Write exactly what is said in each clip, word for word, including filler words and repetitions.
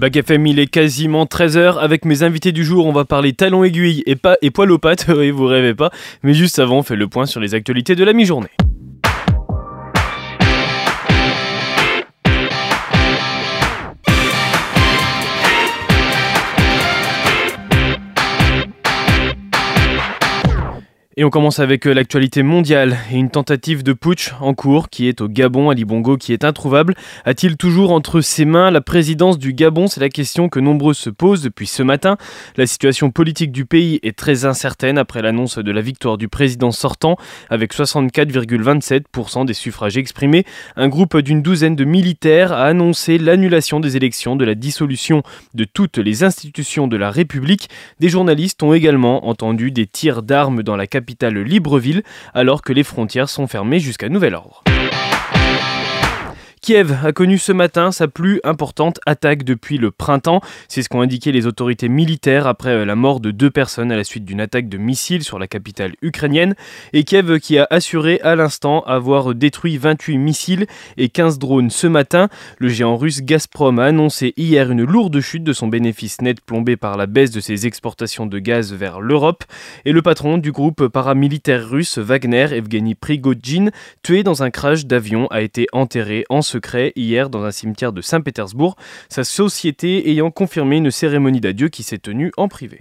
BacFM, il est quasiment treize heures. Avec mes invités du jour, on va parler talons aiguilles et, pa- et poil aux pattes. Et vous rêvez pas. Mais juste avant, on fait le point sur les actualités de la mi-journée. Et on commence avec l'actualité mondiale et une tentative de putsch en cours qui est au Gabon. Ali Bongo, qui est introuvable, a-t-il toujours entre ses mains la présidence du Gabon? C'est la question que nombreux se posent depuis ce matin. La situation politique du pays est très incertaine après l'annonce de la victoire du président sortant avec soixante-quatre virgule vingt-sept pour cent des suffrages exprimés. Un groupe d'une douzaine de militaires a annoncé l'annulation des élections, de la dissolution de toutes les institutions de la République. Des journalistes ont également entendu des tirs d'armes dans la capitale capitale Libreville, alors que les frontières sont fermées jusqu'à nouvel ordre. Kiev a connu ce matin sa plus importante attaque depuis le printemps. C'est ce qu'ont indiqué les autorités militaires après la mort de deux personnes à la suite d'une attaque de missiles sur la capitale ukrainienne. Et Kiev qui a assuré à l'instant avoir détruit vingt-huit missiles et quinze drones ce matin. Le géant russe Gazprom a annoncé hier une lourde chute de son bénéfice net plombé par la baisse de ses exportations de gaz vers l'Europe. Et le patron du groupe paramilitaire russe Wagner, Evgeny Prigojine, tué dans un crash d'avion, a été enterré en secret hier dans un cimetière de Saint-Pétersbourg, sa société ayant confirmé une cérémonie d'adieu qui s'est tenue en privé.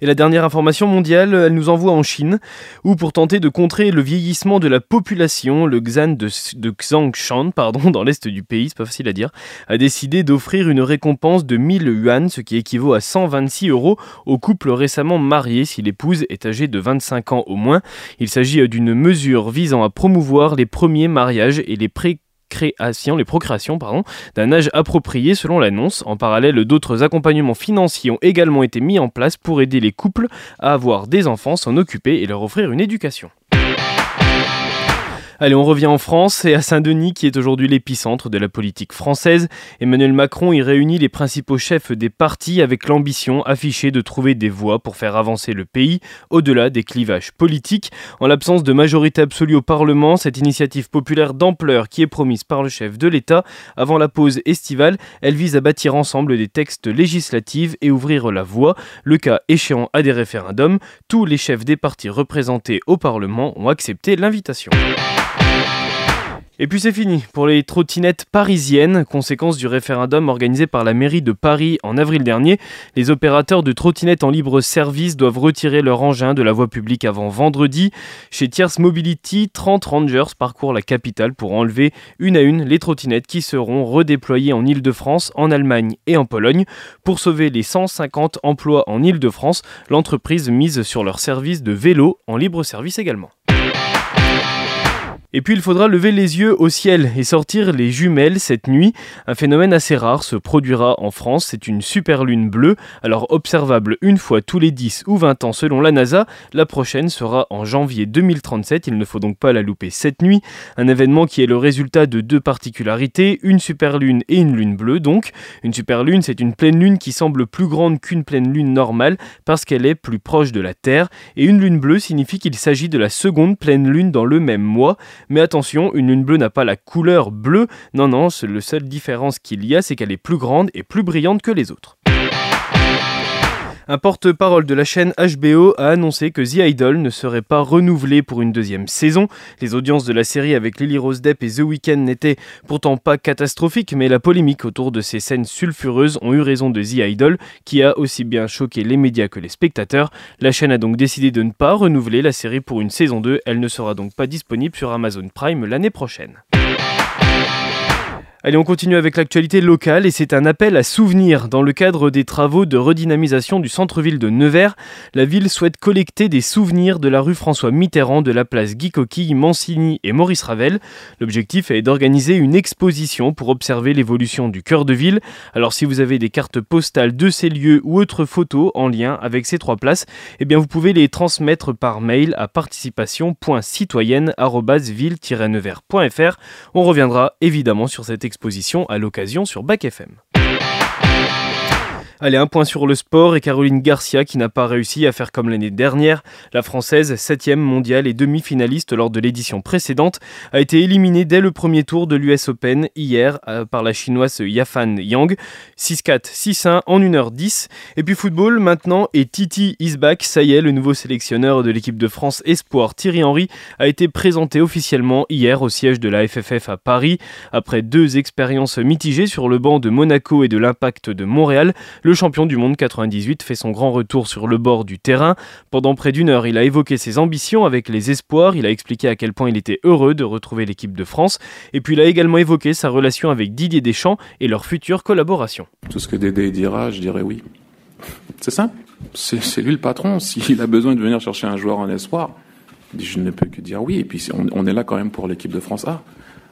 Et la dernière information mondiale, elle nous envoie en Chine, où pour tenter de contrer le vieillissement de la population, le Xan de, de Xiangshan, pardon, dans l'est du pays, c'est pas facile à dire, a décidé d'offrir une récompense de mille yuan, ce qui équivaut à cent vingt-six euros, aux couples récemment mariés si l'épouse est âgée de vingt-cinq ans au moins. Il s'agit d'une mesure visant à promouvoir les premiers mariages et les pré Création, les procréations pardon, d'un âge approprié selon l'annonce. En parallèle, d'autres accompagnements financiers ont également été mis en place pour aider les couples à avoir des enfants, s'en occuper et leur offrir une éducation. Allez, on revient en France et à Saint-Denis qui est aujourd'hui l'épicentre de la politique française. Emmanuel Macron y réunit les principaux chefs des partis avec l'ambition affichée de trouver des voies pour faire avancer le pays au-delà des clivages politiques. En l'absence de majorité absolue au Parlement, cette initiative populaire d'ampleur qui est promise par le chef de l'État avant la pause estivale, elle vise à bâtir ensemble des textes législatifs et ouvrir la voie, le cas échéant à des référendums. Tous les chefs des partis représentés au Parlement ont accepté l'invitation. Et puis c'est fini pour les trottinettes parisiennes, conséquence du référendum organisé par la mairie de Paris en avril dernier. Les opérateurs de trottinettes en libre service doivent retirer leur engin de la voie publique avant vendredi. Chez Tierce Mobility, trente rangers parcourent la capitale pour enlever une à une les trottinettes qui seront redéployées en Ile-de-France, en Allemagne et en Pologne. Pour sauver les cent cinquante emplois en Ile-de-France, l'entreprise mise sur leur service de vélo en libre service également. Et puis il faudra lever les yeux au ciel et sortir les jumelles cette nuit. Un phénomène assez rare se produira en France, c'est une superlune bleue. Alors observable une fois tous les dix ou vingt ans selon la NASA, la prochaine sera en janvier deux mille trente-sept, il ne faut donc pas la louper cette nuit. Un événement qui est le résultat de deux particularités, une superlune et une lune bleue donc. Une superlune, c'est une pleine lune qui semble plus grande qu'une pleine lune normale parce qu'elle est plus proche de la Terre. Et une lune bleue signifie qu'il s'agit de la seconde pleine lune dans le même mois. Mais attention, une lune bleue n'a pas la couleur bleue, non non, c'est la seule différence qu'il y a, c'est qu'elle est plus grande et plus brillante que les autres. Un porte-parole de la chaîne H B O a annoncé que The Idol ne serait pas renouvelé pour une deuxième saison. Les audiences de la série avec Lily Rose Depp et The Weeknd n'étaient pourtant pas catastrophiques, mais la polémique autour de ces scènes sulfureuses ont eu raison de The Idol, qui a aussi bien choqué les médias que les spectateurs. La chaîne a donc décidé de ne pas renouveler la série pour une saison deux. Elle ne sera donc pas disponible sur Amazon Prime l'année prochaine. Allez, on continue avec l'actualité locale et c'est un appel à souvenirs. Dans le cadre des travaux de redynamisation du centre-ville de Nevers, la ville souhaite collecter des souvenirs de la rue François Mitterrand, de la place Guy Coquille, Mancini et Maurice Ravel. L'objectif est d'organiser une exposition pour observer l'évolution du cœur de ville. Alors si vous avez des cartes postales de ces lieux ou autres photos en lien avec ces trois places, eh bien vous pouvez les transmettre par mail à participation point citoyenne arobase ville tiret nevers point f r. On reviendra évidemment sur cette exposition à l'occasion sur BacFM. Allez, un point sur le sport et Caroline Garcia qui n'a pas réussi à faire comme l'année dernière. La Française, septième mondiale et demi-finaliste lors de l'édition précédente, a été éliminée dès le premier tour de l'U S Open hier par la Chinoise Yafan Yang. six quatre, six un en une heure dix. Et puis football maintenant et Titi is back. Ça y est, le nouveau sélectionneur de l'équipe de France Espoir, Thierry Henry, a été présenté officiellement hier au siège de la F F F à Paris. Après deux expériences mitigées sur le banc de Monaco et de l'Impact de Montréal, le champion du monde quatre-vingt-dix-huit fait son grand retour sur le bord du terrain. Pendant près d'une heure, il a évoqué ses ambitions avec les Espoirs. Il a expliqué à quel point il était heureux de retrouver l'équipe de France. Et puis il a également évoqué sa relation avec Didier Deschamps et leur future collaboration. Tout ce que Dédé dira, je dirais oui. C'est simple. C'est, c'est lui le patron. S'il a besoin de venir chercher un joueur en espoir, je ne peux que dire oui. Et puis on, on est là quand même pour l'équipe de France A.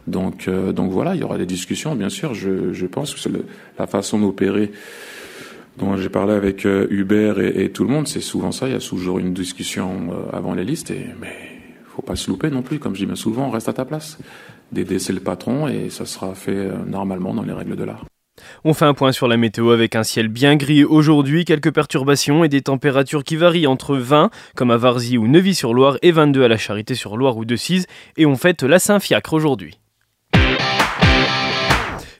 Donc, euh, donc voilà, il y aura des discussions, bien sûr. Je, je pense que c'est le, la façon d'opérer dont j'ai parlé avec euh, Hubert et, et tout le monde, c'est souvent ça. Il y a toujours une discussion euh, avant les listes. Et, mais il ne faut pas se louper non plus. Comme je dis bien souvent, reste à ta place. Dédé, c'est le patron et ça sera fait euh, normalement dans les règles de l'art. On fait un point sur la météo avec un ciel bien gris aujourd'hui, quelques perturbations et des températures qui varient entre vingt, comme à Varzy ou Neuvy-sur-Loire, et vingt-deux à la Charité-sur-Loire ou Decize, et on fête la Saint-Fiacre aujourd'hui.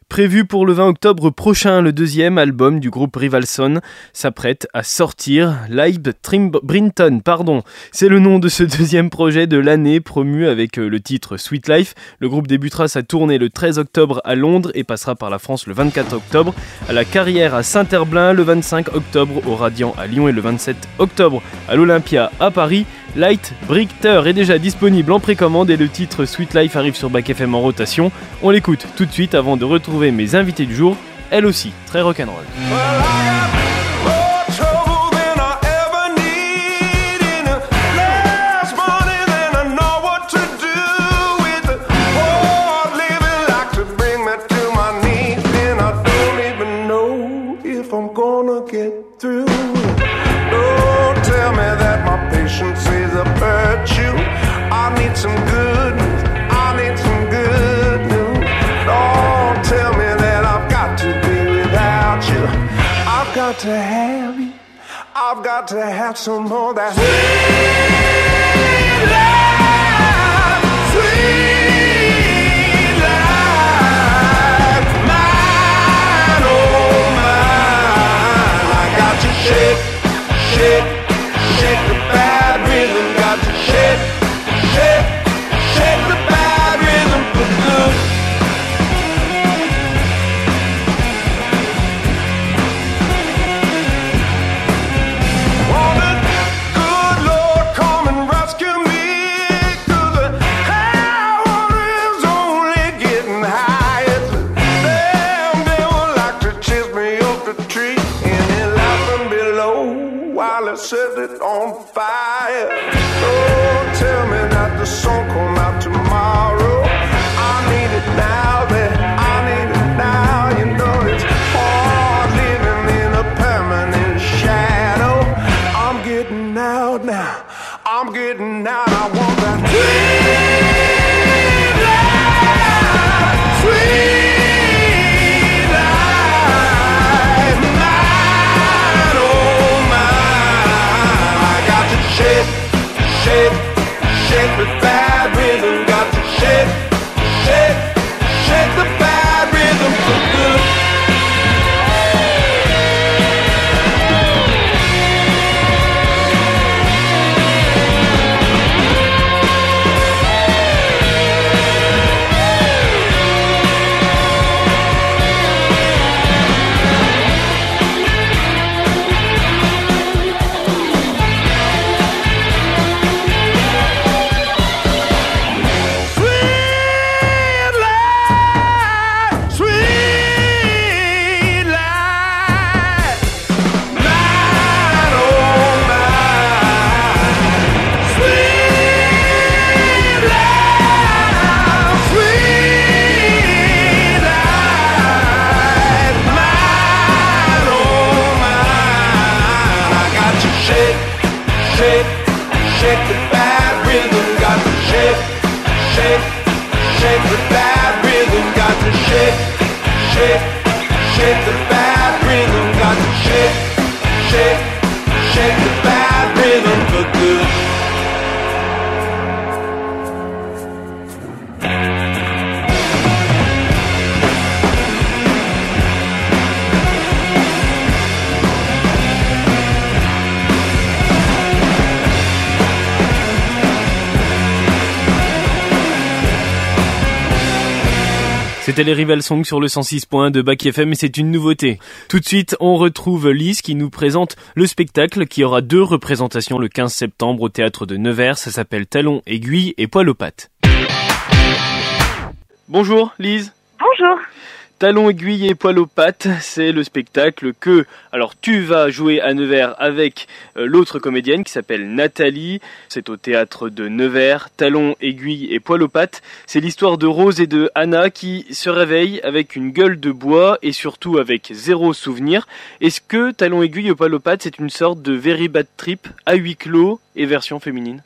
Prévu pour le vingt octobre prochain, le deuxième album du groupe Rivalson s'apprête à sortir. Live Trimb- Brinton, pardon. C'est le nom de ce deuxième projet de l'année, promu avec le titre Sweet Life. Le groupe débutera sa tournée le treize octobre à Londres et passera par la France le vingt-quatre octobre, à la Carrière à Saint-Herblain le vingt-cinq octobre, au Radiant à Lyon et le vingt-sept octobre à l'Olympia à Paris. Light Brichter est déjà disponible en précommande et le titre Sweet Life arrive sur BacFM en rotation. On l'écoute tout de suite avant de retrouver mes invités du jour, elles aussi très rock'n'roll. I've got to have you, I've got to have some more that sweet life, sweet life, mine, oh mine. I got to shake, shake, shake the bad rhythm, got to shake, shake, shake the bad rhythm for good. Set it on fire. Oh, tell me that the sun come out tomorrow. I need it now, that I need it now. You know it's hard living in a permanent shadow. I'm getting out now. I'm getting out. I want that sweet life, sweet. Shake, shake the bad rhythm, got to shake, shake, shake the bad rhythm for good. C'était les Rival Songs sur le cent six point un de BacFM et c'est une nouveauté. Tout de suite, on retrouve Lise qui nous présente le spectacle qui aura deux représentations le quinze septembre au théâtre de Nevers. Ça s'appelle Talons Aiguilles et Poil aux Pattes. Bonjour Lise. Bonjour. Talons Aiguilles et Poil aux Pattes, c'est le spectacle que alors tu vas jouer à Nevers avec euh, l'autre comédienne qui s'appelle Nathalie. C'est au théâtre de Nevers. Talons Aiguilles et Poil aux Pattes, c'est l'histoire de Rose et de Anna qui se réveillent avec une gueule de bois et surtout avec zéro souvenir. Est-ce que Talons Aiguilles et Poil aux Pattes, c'est une sorte de very bad trip à huis clos et version féminine?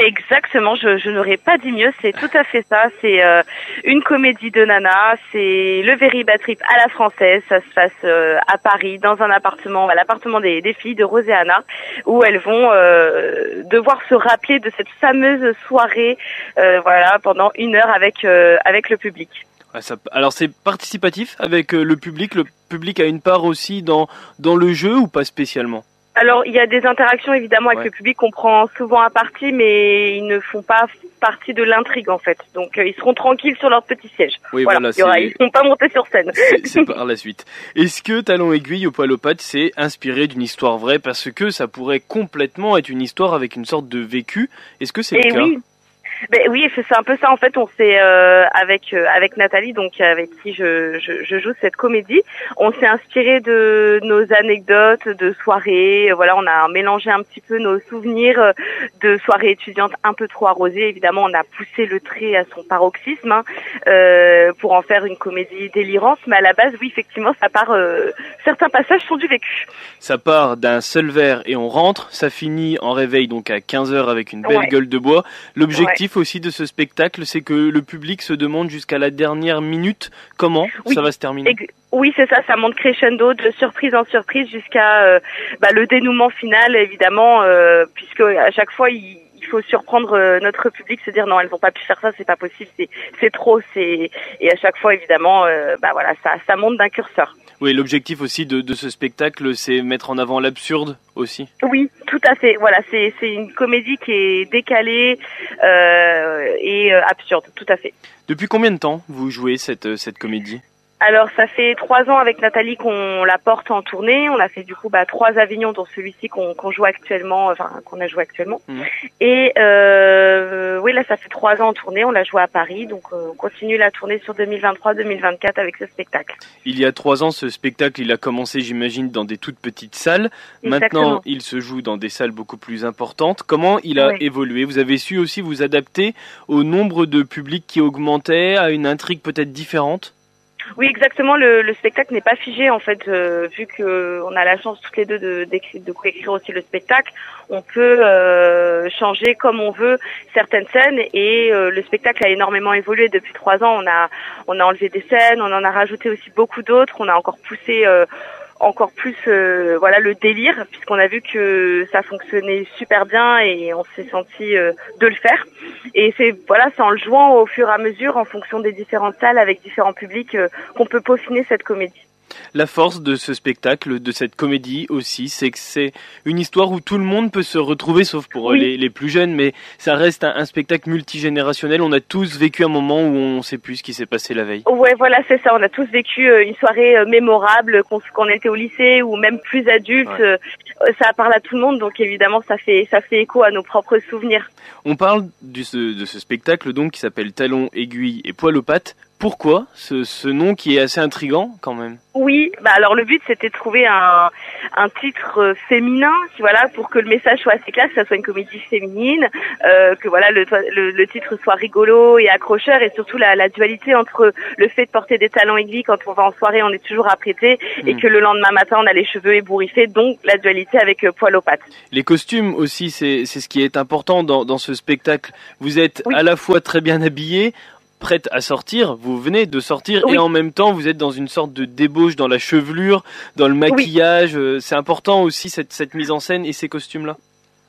Exactement, je, je n'aurais pas dit mieux, c'est tout à fait ça, c'est euh, une comédie de nana, c'est le very bad trip à la française, ça se passe euh, à Paris, dans un appartement, à l'appartement des, des filles de Rose et Anna, où elles vont euh, devoir se rappeler de cette fameuse soirée euh, voilà, pendant une heure avec, euh, avec le public. Alors c'est participatif avec le public, le public a une part aussi dans, dans le jeu ou pas spécialement ? Alors, il y a des interactions, évidemment, avec ouais. le public. On prend souvent à partie, mais ils ne font pas partie de l'intrigue, en fait. Donc, euh, ils seront tranquilles sur leur petit siège. Oui, voilà. voilà ils ne vont pas monter sur scène. C'est, c'est par la suite. Est-ce que Talons Aiguilles au Poil aux Pattes, c'est inspiré d'une histoire vraie? Parce que ça pourrait complètement être une histoire avec une sorte de vécu. Est-ce que c'est Et le oui. cas? Ben oui, c'est un peu ça en fait. On s'est euh, avec euh, avec Nathalie, donc avec qui je, je je joue cette comédie, on s'est inspiré de nos anecdotes de soirées. Voilà, on a mélangé un petit peu nos souvenirs de soirées étudiantes un peu trop arrosées. Évidemment, on a poussé le trait à son paroxysme hein, euh, pour en faire une comédie délirante. Mais à la base, oui, effectivement, ça part. Euh, certains passages sont du vécu. Ça part d'un seul verre et on rentre. Ça finit en réveil donc à quinze heures avec une belle ouais. gueule de bois. L'objectif ouais. aussi de ce spectacle, c'est que le public se demande jusqu'à la dernière minute comment oui, ça va se terminer. Ex- oui, c'est ça, ça monte crescendo de surprise en surprise jusqu'à euh, bah, le dénouement final, évidemment, euh, puisque à chaque fois, il, il faut surprendre euh, notre public, se dire non, elles n'ont pas pu faire ça, c'est pas possible, c'est, c'est trop, c'est... et à chaque fois, évidemment, euh, bah, voilà, ça, ça monte d'un curseur. Oui, l'objectif aussi de, de ce spectacle, c'est mettre en avant l'absurde aussi. Oui, tout à fait. Voilà, c'est, c'est une comédie qui est décalée euh, et euh, absurde, tout à fait. Depuis combien de temps vous jouez cette, cette comédie ? Alors, ça fait trois ans avec Nathalie qu'on la porte en tournée. On a fait du coup bah, trois Avignons, dont celui-ci qu'on, qu'on joue actuellement, enfin qu'on a joué actuellement. Mmh. Et euh, oui, là, ça fait trois ans en tournée. On l'a joué à Paris, donc euh, on continue la tournée sur deux mille vingt-trois deux mille vingt-quatre avec ce spectacle. Il y a trois ans, ce spectacle, il a commencé, j'imagine, dans des toutes petites salles. Exactement. Maintenant, il se joue dans des salles beaucoup plus importantes. Comment il a oui. évolué ? Vous avez su aussi vous adapter au nombre de publics qui augmentait, à une intrigue peut-être différente ? Oui, exactement. Le, le spectacle n'est pas figé en fait, euh, vu que on a la chance toutes les deux de, de, de coécrire aussi le spectacle. On peut euh, changer comme on veut certaines scènes et euh, le spectacle a énormément évolué depuis trois ans. On a on a enlevé des scènes, on en a rajouté aussi beaucoup d'autres. On a encore poussé. Euh, encore plus euh, voilà le délire puisqu'on a vu que ça fonctionnait super bien et on s'est senti euh, de le faire et c'est voilà c'est en le jouant au fur et à mesure en fonction des différentes salles avec différents publics euh, qu'on peut peaufiner cette comédie. La force de ce spectacle, de cette comédie aussi, c'est que c'est une histoire où tout le monde peut se retrouver, sauf pour oui. les, les plus jeunes, mais ça reste un, un spectacle multigénérationnel. On a tous vécu un moment où on ne sait plus ce qui s'est passé la veille. Ouais, voilà, c'est ça. On a tous vécu une soirée mémorable, qu'on, qu'on était au lycée ou même plus adulte. Ouais. Ça parle à tout le monde, donc évidemment, ça fait, ça fait écho à nos propres souvenirs. On parle du, de ce spectacle donc qui s'appelle Talons, Aiguilles et Poil aux Pattes. Pourquoi ce, ce nom qui est assez intriguant quand même ? Oui, bah alors le but c'était de trouver un, un titre féminin, voilà, pour que le message soit assez clair, que ça soit une comédie féminine, euh, que voilà le, le, le titre soit rigolo et accrocheur, et surtout la, la dualité entre le fait de porter des talons aiguilles quand on va en soirée, on est toujours apprêté, mmh. et que le lendemain matin on a les cheveux ébouriffés, donc la dualité avec euh, poil aux pattes. Les costumes aussi, c'est, c'est ce qui est important dans, dans ce spectacle. Vous êtes oui. à la fois très bien habillés, prête à sortir, vous venez de sortir, oui. Et en même temps vous êtes dans une sorte de débauche dans la chevelure, dans le maquillage, oui. C'est important aussi cette, cette mise en scène et ces costumes-là.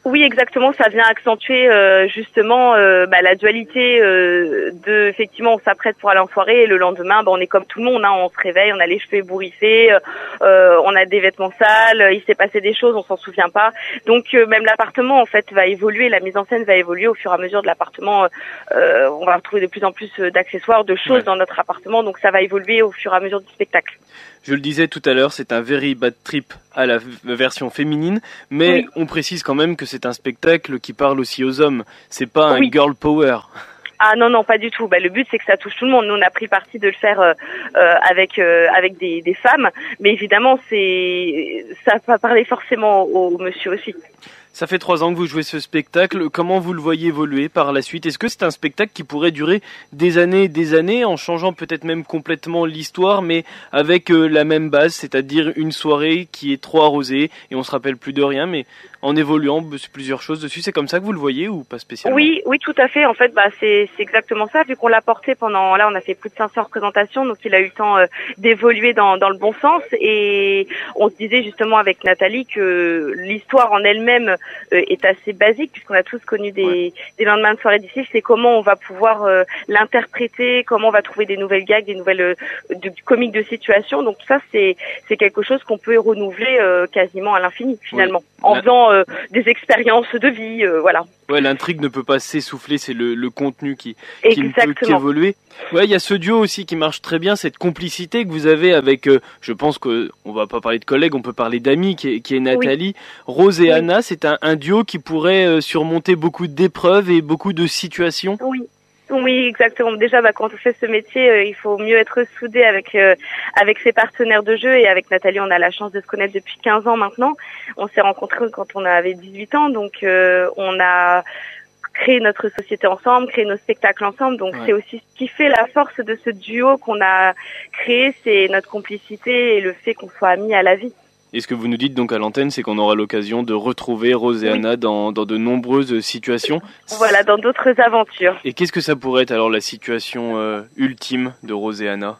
Oui, exactement, ça vient accentuer euh, justement euh, bah, la dualité euh, de, effectivement, on s'apprête pour aller en soirée et le lendemain, bah, on est comme tout le monde, hein, on se réveille, on a les cheveux ébouriffés, euh, on a des vêtements sales, il s'est passé des choses, on s'en souvient pas. Donc euh, même l'appartement, en fait, va évoluer, la mise en scène va évoluer au fur et à mesure de l'appartement. Euh, on va retrouver de plus en plus d'accessoires, de choses ouais. dans notre appartement, donc ça va évoluer au fur et à mesure du spectacle. Je le disais tout à l'heure, c'est un very bad trip à la version féminine, mais oui. on précise quand même que c'est un spectacle qui parle aussi aux hommes. C'est pas oui. un girl power. Ah non, non, pas du tout. Bah, le but, c'est que ça touche tout le monde. Nous, on a pris parti de le faire euh, euh, avec euh, avec des, des femmes, mais évidemment, c'est ça va parler forcément aux monsieur aussi. Ça fait trois ans que vous jouez ce spectacle. Comment vous le voyez évoluer par la suite? Est-ce que c'est un spectacle qui pourrait durer des années et des années en changeant peut-être même complètement l'histoire, mais avec euh, la même base, c'est-à-dire une soirée qui est trop arrosée et on se rappelle plus de rien, mais en évoluant plusieurs choses dessus? C'est comme ça que vous le voyez ou pas spécialement? Oui, oui, tout à fait. En fait, bah, c'est, c'est exactement ça. Vu qu'on l'a porté pendant, là, on a fait plus de cinq cents représentations, donc il a eu le temps euh, d'évoluer dans, dans le bon sens. Et on se disait justement avec Nathalie que l'histoire en elle-même est assez basique puisqu'on a tous connu des, ouais. des lendemains de soirée difficiles. C'est comment on va pouvoir euh, l'interpréter, comment on va trouver des nouvelles gags, des nouvelles euh, de, du comique de situation. Donc ça, c'est c'est quelque chose qu'on peut renouveler euh, quasiment à l'infini finalement, ouais. en faisant euh, des expériences de vie, euh, voilà. Ouais, l'intrigue ne peut pas s'essouffler, c'est le, le contenu qui, qui ne peut qu'évoluer. Ouais, il y a ce duo aussi qui marche très bien, cette complicité que vous avez avec, euh, je pense que on va pas parler de collègues, on peut parler d'amis, qui est, qui est Nathalie, oui. Rose et oui. Anna, c'est un, un duo qui pourrait euh, surmonter beaucoup d'épreuves et beaucoup de situations. Oui. Oui, exactement. Déjà, bah, quand on fait ce métier, euh, il faut mieux être soudé avec euh, avec ses partenaires de jeu. Et avec Nathalie, on a la chance de se connaître depuis quinze ans maintenant. On s'est rencontrés quand on avait dix-huit ans, donc euh, on a créé notre société ensemble, créé nos spectacles ensemble. Donc ouais. c'est aussi ce qui fait la force de ce duo qu'on a créé, c'est notre complicité et le fait qu'on soit amis à la vie. Et ce que vous nous dites donc à l'antenne, c'est qu'on aura l'occasion de retrouver Rose et oui. Anna dans, dans de nombreuses situations. Voilà, dans d'autres aventures. Et qu'est-ce que ça pourrait être alors la situation euh, ultime de Rose et Anna ?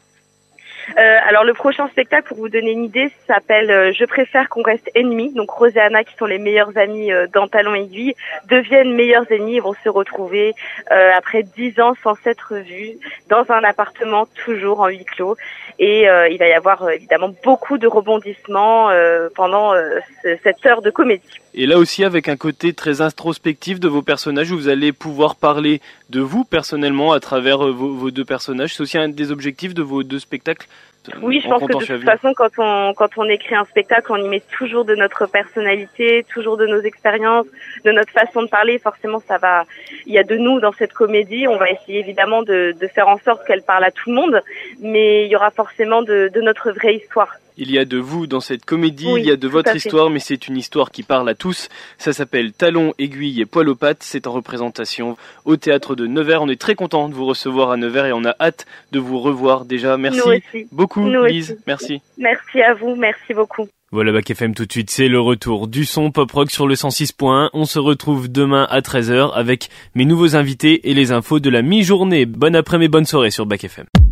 Euh, alors le prochain spectacle, pour vous donner une idée, s'appelle euh, « Je préfère qu'on reste ennemis ». Donc Rose et Anna, qui sont les meilleures amies euh, dans Talons Aiguilles, deviennent meilleures ennemies et vont se retrouver euh, après dix ans sans s'être vues, dans un appartement toujours en huis clos. Et euh, il va y avoir euh, évidemment beaucoup de rebondissements euh, pendant euh, c- cette heure de comédie. Et là aussi avec un côté très introspectif de vos personnages, où vous allez pouvoir parler de vous personnellement à travers euh, vos, vos deux personnages. C'est aussi un des objectifs de vos deux spectacles. Oui, je pense que de toute façon, quand on quand on écrit un spectacle, on y met toujours de notre personnalité, toujours de nos expériences, de notre façon de parler. Forcément, ça va. Il y a de nous dans cette comédie. On va essayer évidemment de, de faire en sorte qu'elle parle à tout le monde, mais il y aura forcément de, de notre vraie histoire. Il y a de vous dans cette comédie, oui, il y a de votre histoire, mais c'est une histoire qui parle à tous. Ça s'appelle Talons, Aiguilles et Poil aux Pattes. C'est en représentation au Théâtre de Nevers. On est très content de vous recevoir à Nevers et on a hâte de vous revoir déjà. Merci beaucoup, Nous Lise. Aussi. Merci. Merci à vous, merci beaucoup. Voilà, BacFM tout de suite, c'est le retour du son pop-rock sur le cent six point un. On se retrouve demain à treize heures avec mes nouveaux invités et les infos de la mi-journée. Bonne après-midi, bonne soirée sur BacFM.